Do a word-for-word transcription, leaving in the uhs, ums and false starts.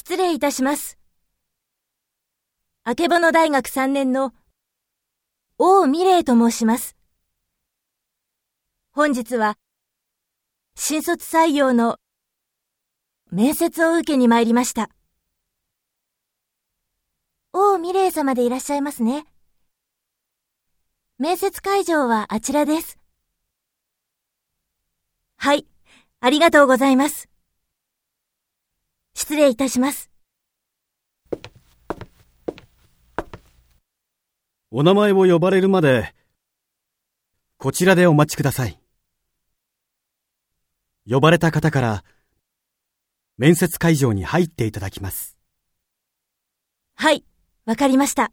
失礼いたします。あけぼの大学さんねんの王美玲と申します。本日は新卒採用の面接を受けに参りました。王美玲様でいらっしゃいますね。面接会場はあちらです。はい、ありがとうございます。失礼いたします。お名前を呼ばれるまで、こちらでお待ちください。呼ばれた方から、面接会場に入っていただきます。はい、わかりました。